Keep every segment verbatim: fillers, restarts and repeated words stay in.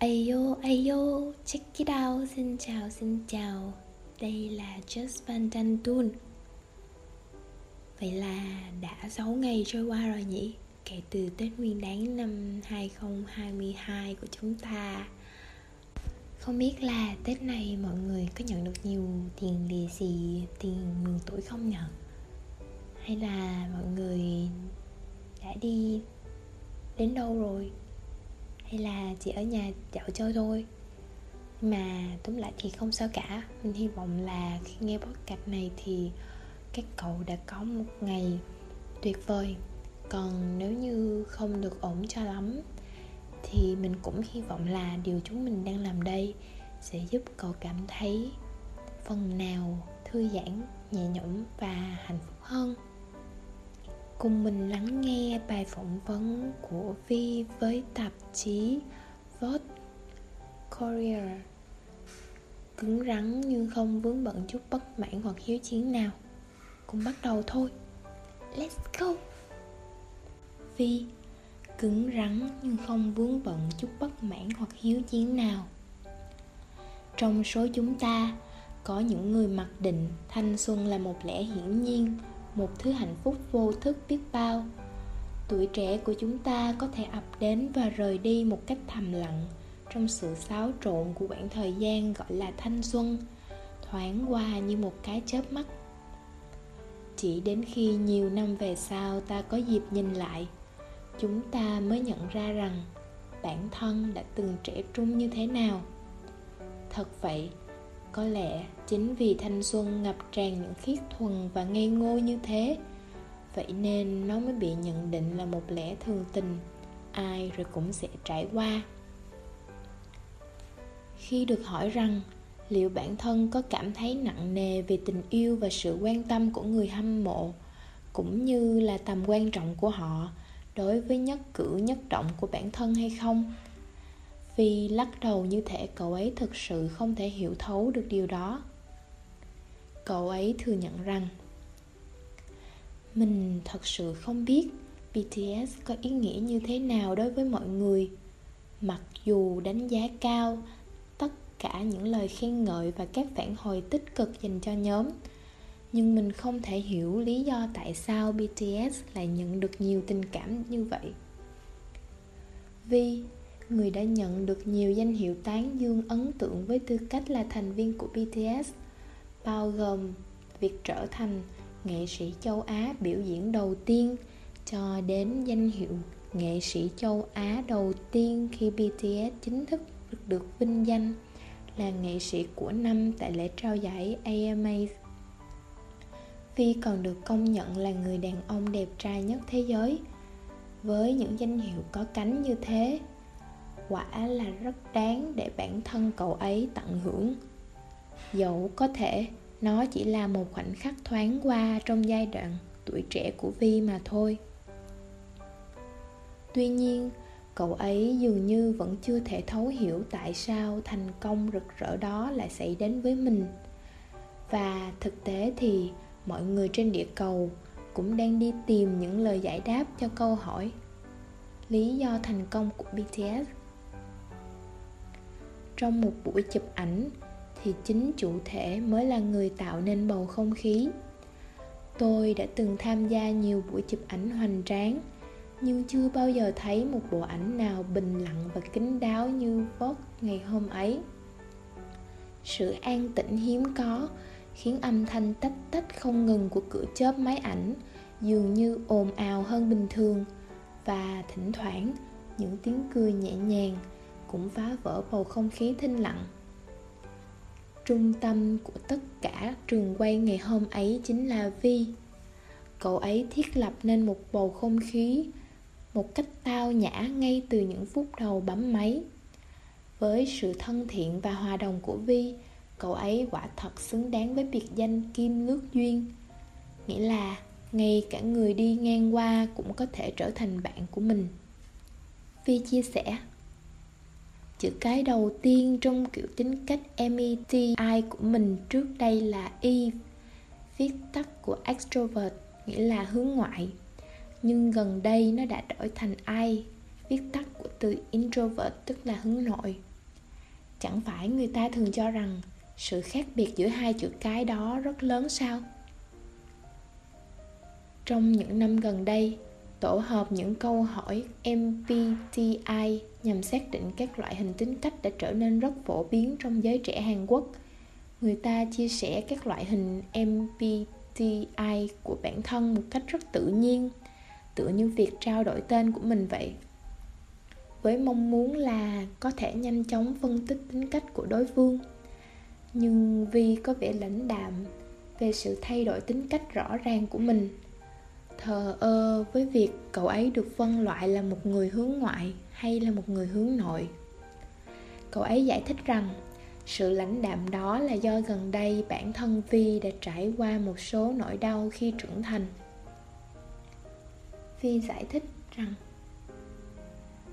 Ayo, ayo, check it out, xin chào, xin chào. Đây là Just Bangtan's Tune. Vậy là đã sáu ngày trôi qua rồi nhỉ? Kể từ Tết Nguyên Đán năm hai không hai hai của chúng ta. Không biết là Tết này mọi người có nhận được nhiều tiền lì xì, tiền mừng tuổi không nhở? Hay là mọi người đã đi đến đâu rồi? Hay là chỉ ở nhà dạo chơi thôi? Mà tóm lại thì không sao cả. Mình hy vọng là khi nghe podcast này thì các cậu đã có một ngày tuyệt vời. Còn nếu như không được ổn cho lắm thì mình cũng hy vọng là điều chúng mình đang làm đây sẽ giúp cậu cảm thấy phần nào thư giãn, nhẹ nhõm và hạnh phúc hơn. Cùng mình lắng nghe bài phỏng vấn của V với tạp chí Vogue Korea. Cứng rắn nhưng không vướng bận chút bất mãn hoặc hiếu chiến nào. Cùng bắt đầu thôi. Let's go. V, cứng rắn nhưng không vướng bận chút bất mãn hoặc hiếu chiến nào. Trong số chúng ta, có những người mặc định thanh xuân là một lẽ hiển nhiên, một thứ hạnh phúc vô thức biết bao. Tuổi trẻ của chúng ta có thể ập đến và rời đi một cách thầm lặng trong sự xáo trộn của quãng thời gian gọi là thanh xuân, thoáng qua như một cái chớp mắt. Chỉ đến khi nhiều năm về sau ta có dịp nhìn lại, chúng ta mới nhận ra rằng bản thân đã từng trẻ trung như thế nào. Thật vậy, có lẽ chính vì thanh xuân ngập tràn những khiết thuần và ngây ngô như thế, vậy nên nó mới bị nhận định là một lẽ thường tình, ai rồi cũng sẽ trải qua. Khi được hỏi rằng liệu bản thân có cảm thấy nặng nề về tình yêu và sự quan tâm của người hâm mộ, cũng như là tầm quan trọng của họ đối với nhất cử nhất động của bản thân hay không, Phi lắc đầu như thể cậu ấy thực sự không thể hiểu thấu được điều đó. Cậu ấy thừa nhận rằng mình thật sự không biết bê tê ét có ý nghĩa như thế nào đối với mọi người. Mặc dù đánh giá cao tất cả những lời khen ngợi và các phản hồi tích cực dành cho nhóm, nhưng mình không thể hiểu lý do tại sao bê tê ét lại nhận được nhiều tình cảm như vậy. Vì người đã nhận được nhiều danh hiệu tán dương ấn tượng với tư cách là thành viên của bê tê ét, bao gồm việc trở thành nghệ sĩ châu Á biểu diễn đầu tiên cho đến danh hiệu nghệ sĩ châu Á đầu tiên khi bê tê ét chính thức được, được vinh danh là nghệ sĩ của năm tại lễ trao giải a em a. Phi còn được công nhận là người đàn ông đẹp trai nhất thế giới. Với những danh hiệu có cánh như thế, quả là rất đáng để bản thân cậu ấy tận hưởng. Dẫu có thể nó chỉ là một khoảnh khắc thoáng qua trong giai đoạn tuổi trẻ của Vi mà thôi. Tuy nhiên, cậu ấy dường như vẫn chưa thể thấu hiểu tại sao thành công rực rỡ đó lại xảy đến với mình. Và thực tế thì mọi người trên địa cầu cũng đang đi tìm những lời giải đáp cho câu hỏi lý do thành công của bê tê ét. Trong một buổi chụp ảnh thì chính chủ thể mới là người tạo nên bầu không khí. Tôi đã từng tham gia nhiều buổi chụp ảnh hoành tráng, nhưng chưa bao giờ thấy một bộ ảnh nào bình lặng và kín đáo như Vogue ngày hôm ấy. Sự an tĩnh hiếm có khiến âm thanh tách tách không ngừng của cửa chớp máy ảnh dường như ồn ào hơn bình thường, và thỉnh thoảng những tiếng cười nhẹ nhàng cũng phá vỡ bầu không khí thinh lặng. Trung tâm của tất cả trường quay ngày hôm ấy chính là Vi. Cậu ấy thiết lập nên một bầu không khí một cách tao nhã ngay từ những phút đầu bấm máy. Với sự thân thiện và hòa đồng của Vi, cậu ấy quả thật xứng đáng với biệt danh Kim Nước Duyên. Nghĩa là ngay cả người đi ngang qua cũng có thể trở thành bạn của mình. Vi chia sẻ, chữ cái đầu tiên trong kiểu tính cách em bê tê i của mình trước đây là E, viết tắt của Extrovert, nghĩa là hướng ngoại. Nhưng gần đây nó đã đổi thành I, viết tắt của từ Introvert, tức là hướng nội. Chẳng phải người ta thường cho rằng sự khác biệt giữa hai chữ cái đó rất lớn sao? Trong những năm gần đây, tổ hợp những câu hỏi em bê tê i nhằm xác định các loại hình tính cách đã trở nên rất phổ biến trong giới trẻ Hàn Quốc. Người ta chia sẻ các loại hình em bê tê i của bản thân một cách rất tự nhiên, tựa như việc trao đổi tên của mình vậy, với mong muốn là có thể nhanh chóng phân tích tính cách của đối phương. Nhưng Vi có vẻ lãnh đạm về sự thay đổi tính cách rõ ràng của mình, thờ ơ với việc cậu ấy được phân loại là một người hướng ngoại hay là một người hướng nội. Cậu ấy giải thích rằng sự lãnh đạm đó là do gần đây bản thân Vi đã trải qua một số nỗi đau khi trưởng thành. Vi giải thích rằng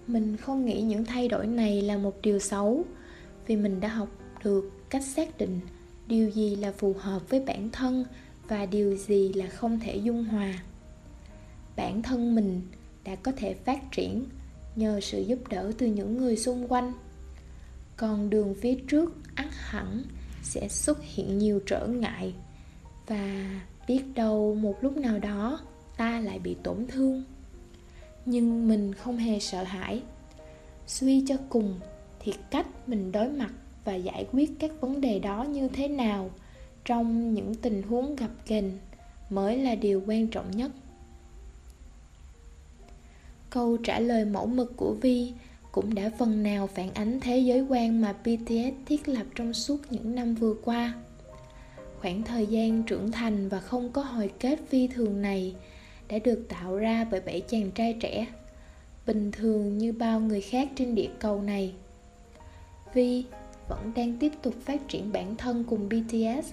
mình không nghĩ những thay đổi này là một điều xấu, vì mình đã học được cách xác định điều gì là phù hợp với bản thân và điều gì là không thể dung hòa. Bản thân mình đã có thể phát triển nhờ sự giúp đỡ từ những người xung quanh. Còn đường phía trước ắt hẳn sẽ xuất hiện nhiều trở ngại, và biết đâu một lúc nào đó ta lại bị tổn thương. Nhưng mình không hề sợ hãi. Suy cho cùng thì cách mình đối mặt và giải quyết các vấn đề đó như thế nào trong những tình huống gặp ghềnh mới là điều quan trọng nhất. Câu trả lời mẫu mực của Vi cũng đã phần nào phản ánh thế giới quan mà bê tê ét thiết lập trong suốt những năm vừa qua. Khoảng thời gian trưởng thành và không có hồi kết phi thường này đã được tạo ra bởi bảy chàng trai trẻ, bình thường như bao người khác trên địa cầu này. Vi vẫn đang tiếp tục phát triển bản thân cùng bê tê ét,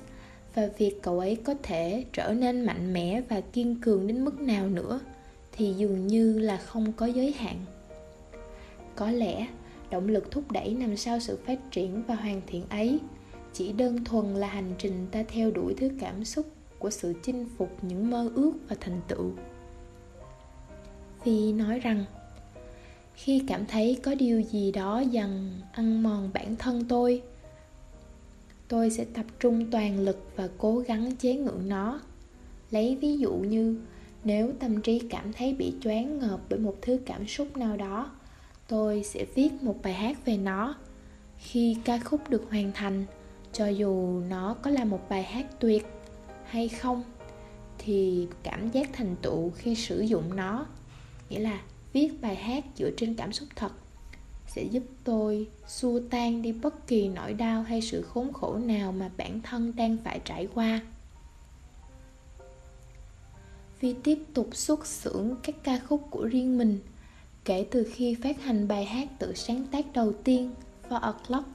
và việc cậu ấy có thể trở nên mạnh mẽ và kiên cường đến mức nào nữa thì dường như là không có giới hạn. Có lẽ động lực thúc đẩy nằm sau sự phát triển và hoàn thiện ấy chỉ đơn thuần là hành trình ta theo đuổi thứ cảm xúc của sự chinh phục những mơ ước và thành tựu. Vì nói rằng khi cảm thấy có điều gì đó dần ăn mòn bản thân tôi, tôi sẽ tập trung toàn lực và cố gắng chế ngự nó. Lấy ví dụ như nếu tâm trí cảm thấy bị choáng ngợp bởi một thứ cảm xúc nào đó, tôi sẽ viết một bài hát về nó. Khi ca khúc được hoàn thành, cho dù nó có là một bài hát tuyệt hay không, thì cảm giác thành tựu khi sử dụng nó, nghĩa là viết bài hát dựa trên cảm xúc thật, sẽ giúp tôi xua tan đi bất kỳ nỗi đau hay sự khốn khổ nào mà bản thân đang phải trải qua. Vi tiếp tục xuất xưởng các ca khúc của riêng mình kể từ khi phát hành bài hát tự sáng tác đầu tiên For a Clock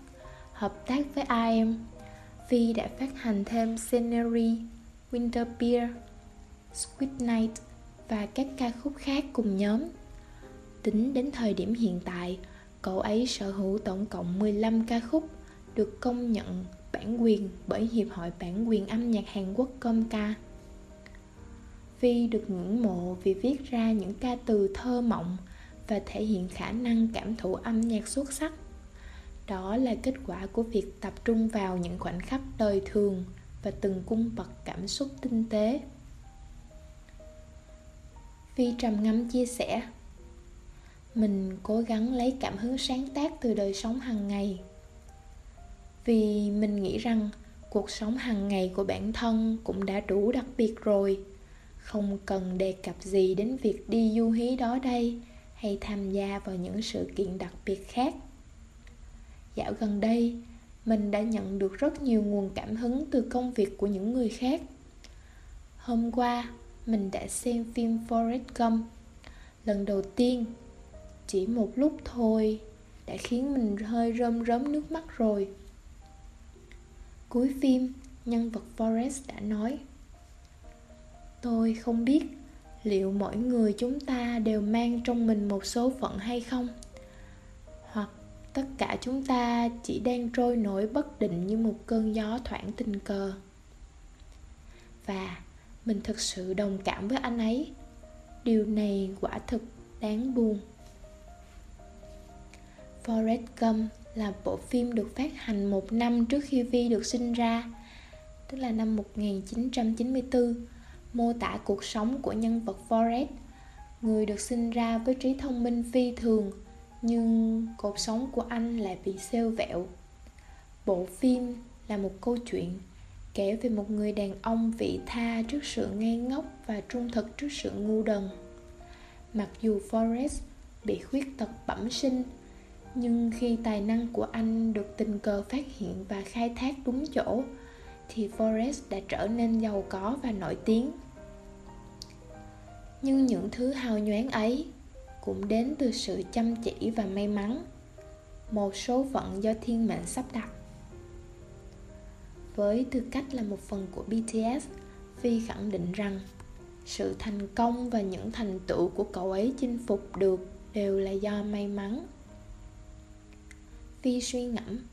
hợp tác với a em. Vi đã phát hành thêm Scenery, Winter Beer, Sweet Night và các ca khúc khác cùng nhóm. Tính đến thời điểm hiện tại, cậu ấy sở hữu tổng cộng mười lăm ca khúc được công nhận bản quyền bởi Hiệp hội Bản quyền âm nhạc Hàn Quốc ca o em xê a. Vi được ngưỡng mộ vì viết ra những ca từ thơ mộng và thể hiện khả năng cảm thụ âm nhạc xuất sắc. Đó là kết quả của việc tập trung vào những khoảnh khắc đời thường và từng cung bậc cảm xúc tinh tế. Vi trầm ngâm chia sẻ, mình cố gắng lấy cảm hứng sáng tác từ đời sống hàng ngày, vì mình nghĩ rằng cuộc sống hàng ngày của bản thân cũng đã đủ đặc biệt rồi, không cần đề cập gì đến việc đi du hí đó đây hay tham gia vào những sự kiện đặc biệt khác. Dạo gần đây, mình đã nhận được rất nhiều nguồn cảm hứng từ công việc của những người khác. Hôm qua, mình đã xem phim Forrest Gump lần đầu tiên. Chỉ một lúc thôi đã khiến mình hơi rơm rớm nước mắt rồi. Cuối phim, nhân vật Forrest đã nói, tôi không biết liệu mỗi người chúng ta đều mang trong mình một số phận hay không, hoặc tất cả chúng ta chỉ đang trôi nổi bất định như một cơn gió thoảng tình cờ. Và mình thực sự đồng cảm với anh ấy. Điều này quả thực đáng buồn. Forrest Gump là bộ phim được phát hành một năm trước khi Vi được sinh ra, tức là năm một nghìn chín trăm chín mươi tư, mô tả cuộc sống của nhân vật Forrest, người được sinh ra với trí thông minh phi thường, nhưng cột sống của anh lại bị xêu vẹo. Bộ phim là một câu chuyện kể về một người đàn ông vị tha trước sự ngây ngốc và trung thực trước sự ngu đần. Mặc dù Forrest bị khuyết tật bẩm sinh, nhưng khi tài năng của anh được tình cờ phát hiện và khai thác đúng chỗ, thì Forrest đã trở nên giàu có và nổi tiếng. Nhưng những thứ hào nhoáng ấy cũng đến từ sự chăm chỉ và may mắn, một số phận do thiên mệnh sắp đặt. Với tư cách là một phần của bê tê ét, Vi khẳng định rằng sự thành công và những thành tựu của cậu ấy chinh phục được đều là do may mắn. Vi suy ngẫm,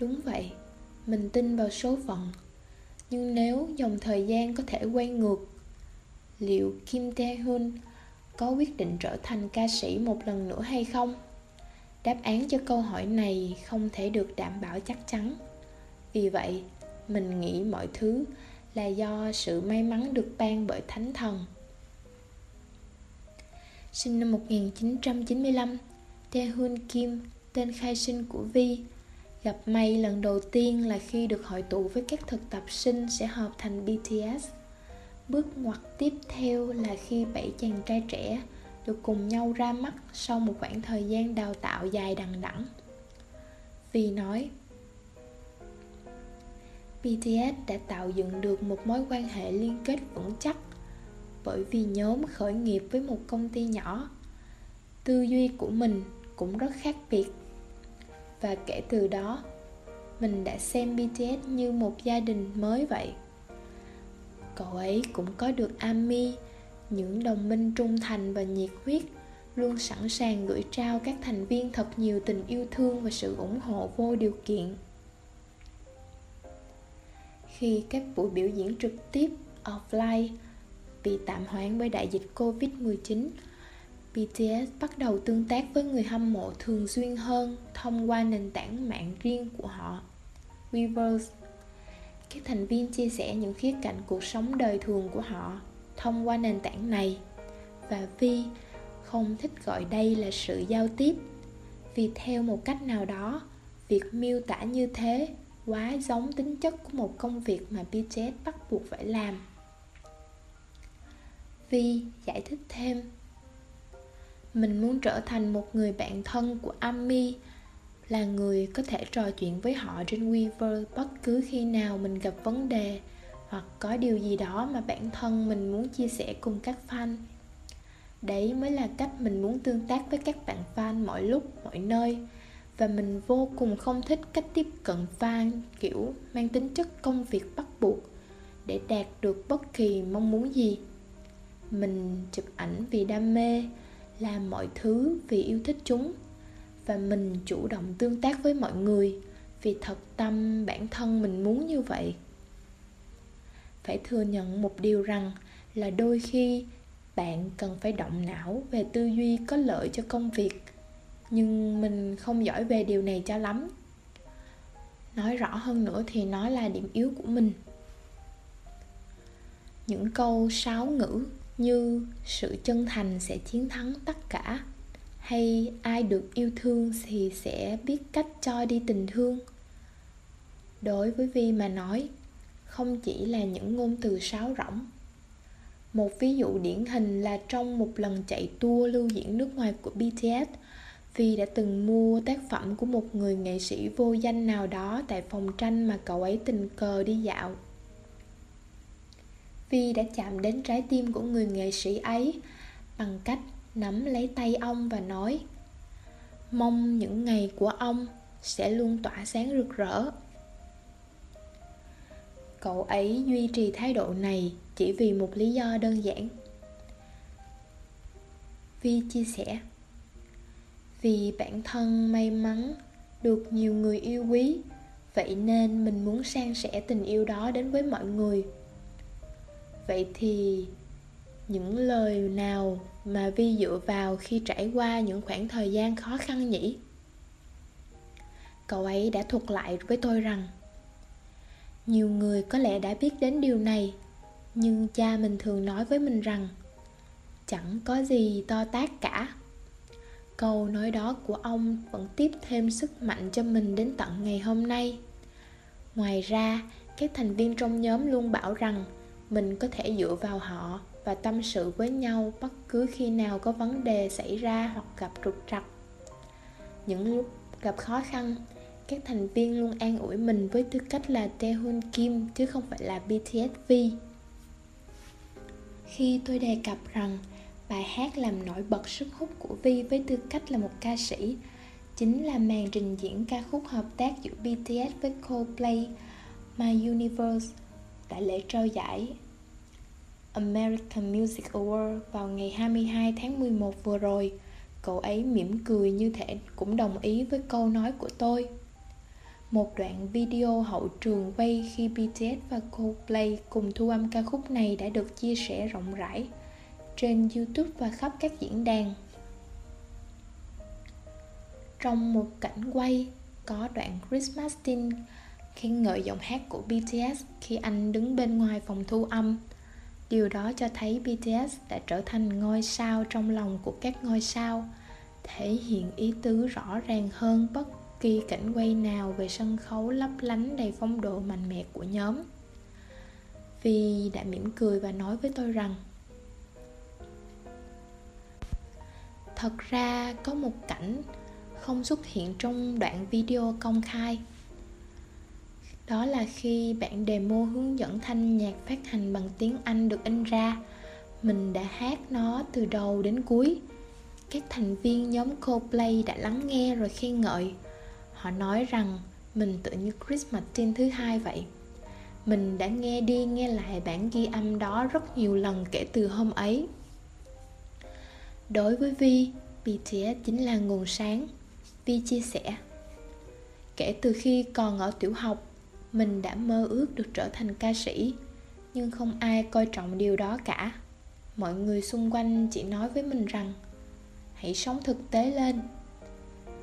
đúng vậy, mình tin vào số phận, nhưng nếu dòng thời gian có thể quay ngược, liệu Kim Taehyung có quyết định trở thành ca sĩ một lần nữa hay không? Đáp án cho câu hỏi này không thể được đảm bảo chắc chắn. Vì vậy, mình nghĩ mọi thứ là do sự may mắn được ban bởi Thánh Thần. Sinh năm một nghìn chín trăm chín mươi lăm, Taehyung Kim, tên khai sinh của Vi, gặp may lần đầu tiên là khi được hội tụ với các thực tập sinh sẽ hợp thành bê tê ét. Bước ngoặt tiếp theo là khi bảy chàng trai trẻ được cùng nhau ra mắt sau một khoảng thời gian đào tạo dài đằng đẵng. Vi nói, bê tê ét đã tạo dựng được một mối quan hệ liên kết vững chắc, bởi vì nhóm khởi nghiệp với một công ty nhỏ. Tư duy của mình cũng rất khác biệt, và kể từ đó, mình đã xem bê tê ét như một gia đình mới vậy. Cậu ấy cũng có được a em a, những đồng minh trung thành và nhiệt huyết, luôn sẵn sàng gửi trao các thành viên thật nhiều tình yêu thương và sự ủng hộ vô điều kiện. Khi các buổi biểu diễn trực tiếp offline bị tạm hoãn bởi đại dịch covid mười chín, bê tê ét bắt đầu tương tác với người hâm mộ thường xuyên hơn thông qua nền tảng mạng riêng của họ, Weverse. Các thành viên chia sẻ những khía cạnh cuộc sống đời thường của họ thông qua nền tảng này, và Vi không thích gọi đây là sự giao tiếp, vì theo một cách nào đó, việc miêu tả như thế quá giống tính chất của một công việc mà bê tê ét bắt buộc phải làm. Vi giải thích thêm, mình muốn trở thành một người bạn thân của a em a, là người có thể trò chuyện với họ trên Weverse bất cứ khi nào mình gặp vấn đề hoặc có điều gì đó mà bản thân mình muốn chia sẻ cùng các fan. Đấy mới là cách mình muốn tương tác với các bạn fan mọi lúc, mọi nơi, và mình vô cùng không thích cách tiếp cận fan kiểu mang tính chất công việc bắt buộc để đạt được bất kỳ mong muốn gì. Mình chụp ảnh vì đam mê, làm mọi thứ vì yêu thích chúng, và mình chủ động tương tác với mọi người vì thật tâm bản thân mình muốn như vậy. Phải thừa nhận một điều rằng là đôi khi bạn cần phải động não về tư duy có lợi cho công việc, nhưng mình không giỏi về điều này cho lắm. Nói rõ hơn nữa thì nó là điểm yếu của mình. Những câu sáo ngữ như sự chân thành sẽ chiến thắng tất cả, hay ai được yêu thương thì sẽ biết cách cho đi tình thương, đối với Vi mà nói, không chỉ là những ngôn từ sáo rỗng. Một ví dụ điển hình là trong một lần chạy tour lưu diễn nước ngoài của bê tê ét, Vi đã từng mua tác phẩm của một người nghệ sĩ vô danh nào đó tại phòng tranh mà cậu ấy tình cờ đi dạo. Vi đã chạm đến trái tim của người nghệ sĩ ấy bằng cách nắm lấy tay ông và nói, mong những ngày của ông sẽ luôn tỏa sáng rực rỡ. Cậu ấy duy trì thái độ này chỉ vì một lý do đơn giản. Vi chia sẻ, vì bản thân may mắn được nhiều người yêu quý, vậy nên mình muốn san sẻ tình yêu đó đến với mọi người. Vậy thì những lời nào mà Vi dựa vào khi trải qua những khoảng thời gian khó khăn nhỉ? Cậu ấy đã thuật lại với tôi rằng nhiều người có lẽ đã biết đến điều này, nhưng cha mình thường nói với mình rằng chẳng có gì to tát cả. Câu nói đó của ông vẫn tiếp thêm sức mạnh cho mình đến tận ngày hôm nay. Ngoài ra, các thành viên trong nhóm luôn bảo rằng mình có thể dựa vào họ và tâm sự với nhau bất cứ khi nào có vấn đề xảy ra hoặc gặp trục trặc. Những lúc gặp khó khăn, các thành viên luôn an ủi mình với tư cách là Taehyung Kim chứ không phải là bê tê ét V. Khi tôi đề cập rằng bài hát làm nổi bật sức hút của V với tư cách là một ca sĩ chính là màn trình diễn ca khúc hợp tác giữa bê tê ét với Coldplay, My Universe, tại lễ trao giải American Music Award vào ngày hai mươi hai tháng mười một vừa rồi, cậu ấy mỉm cười như thể cũng đồng ý với câu nói của tôi. Một đoạn video hậu trường quay khi bê tê ét và Coldplay cùng thu âm ca khúc này đã được chia sẻ rộng rãi trên YouTube và khắp các diễn đàn. Trong một cảnh quay, có đoạn Chris Martin khen ngợi giọng hát của bê tê ét khi anh đứng bên ngoài phòng thu âm. Điều đó cho thấy bê tê ét đã trở thành ngôi sao trong lòng của các ngôi sao, thể hiện ý tứ rõ ràng hơn bất kỳ cảnh quay nào về sân khấu lấp lánh đầy phong độ mạnh mẽ của nhóm. Vì đã mỉm cười và nói với tôi rằng thật ra có một cảnh không xuất hiện trong đoạn video công khai. Đó là khi bản demo hướng dẫn thanh nhạc phát hành bằng tiếng Anh được in ra, mình đã hát nó từ đầu đến cuối. Các thành viên nhóm Coldplay đã lắng nghe rồi khen ngợi. Họ nói rằng mình tự như Chris Martin thứ hai vậy. Mình đã nghe đi nghe lại bản ghi âm đó rất nhiều lần kể từ hôm ấy. Đối với Vi, bê tê ét chính là nguồn sáng. Vi chia sẻ, kể từ khi còn ở tiểu học, mình đã mơ ước được trở thành ca sĩ, nhưng không ai coi trọng điều đó cả. Mọi người xung quanh chỉ nói với mình rằng hãy sống thực tế lên.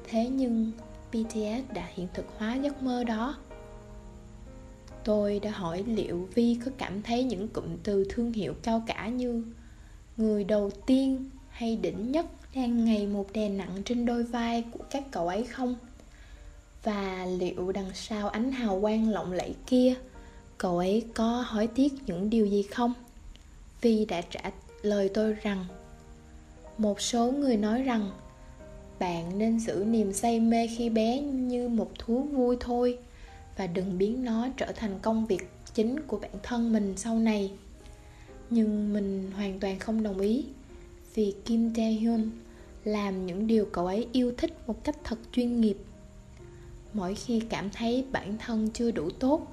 Thế nhưng bê tê ét đã hiện thực hóa giấc mơ đó. Tôi đã hỏi liệu Vi có cảm thấy những cụm từ thương hiệu cao cả như người đầu tiên hay đỉnh nhất đang ngày một đè nặng trên đôi vai của các cậu ấy không? Và liệu đằng sau ánh hào quang lộng lẫy kia, cậu ấy có hối tiếc những điều gì không? Vi đã trả lời tôi rằng một số người nói rằng bạn nên giữ niềm say mê khi bé như một thú vui thôi, và đừng biến nó trở thành công việc chính của bản thân mình sau này. Nhưng mình hoàn toàn không đồng ý, vì Kim Taehyung làm những điều cậu ấy yêu thích một cách thật chuyên nghiệp. Mỗi khi cảm thấy bản thân chưa đủ tốt,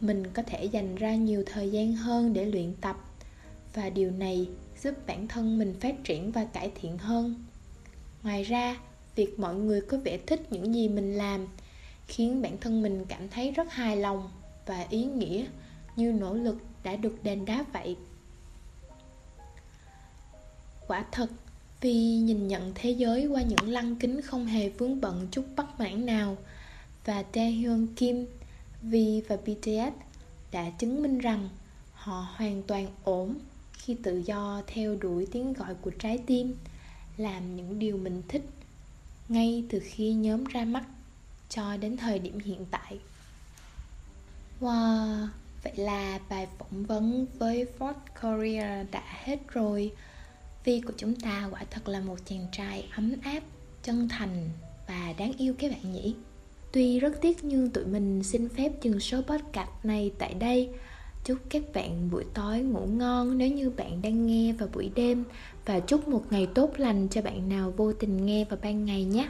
mình có thể dành ra nhiều thời gian hơn để luyện tập, và điều này giúp bản thân mình phát triển và cải thiện hơn. Ngoài ra, việc mọi người có vẻ thích những gì mình làm khiến bản thân mình cảm thấy rất hài lòng và ý nghĩa, như nỗ lực đã được đền đáp vậy. Quả thật, vì nhìn nhận thế giới qua những lăng kính không hề vướng bận chút bất mãn nào, và Taehyung Kim, V và bê tê ét đã chứng minh rằng họ hoàn toàn ổn khi tự do theo đuổi tiếng gọi của trái tim, làm những điều mình thích ngay từ khi nhóm ra mắt cho đến thời điểm hiện tại. Wow, vậy là bài phỏng vấn với Vogue Korea đã hết rồi. Vi của chúng ta quả thật là một chàng trai ấm áp, chân thành và đáng yêu các bạn nhỉ. Tuy rất tiếc nhưng tụi mình xin phép dừng số podcast này tại đây. Chúc các bạn buổi tối ngủ ngon nếu như bạn đang nghe vào buổi đêm, và chúc một ngày tốt lành cho bạn nào vô tình nghe vào ban ngày nhé.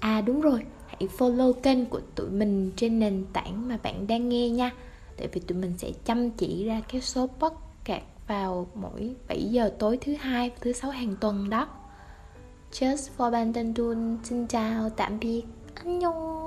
À đúng rồi, hãy follow kênh của tụi mình trên nền tảng mà bạn đang nghe nha. Tại vì tụi mình sẽ chăm chỉ ra các số podcast vào mỗi bảy giờ tối thứ hai và thứ sáu hàng tuần đó. Just for Bangtan Tune xin chào, tạm biệt, annyeong.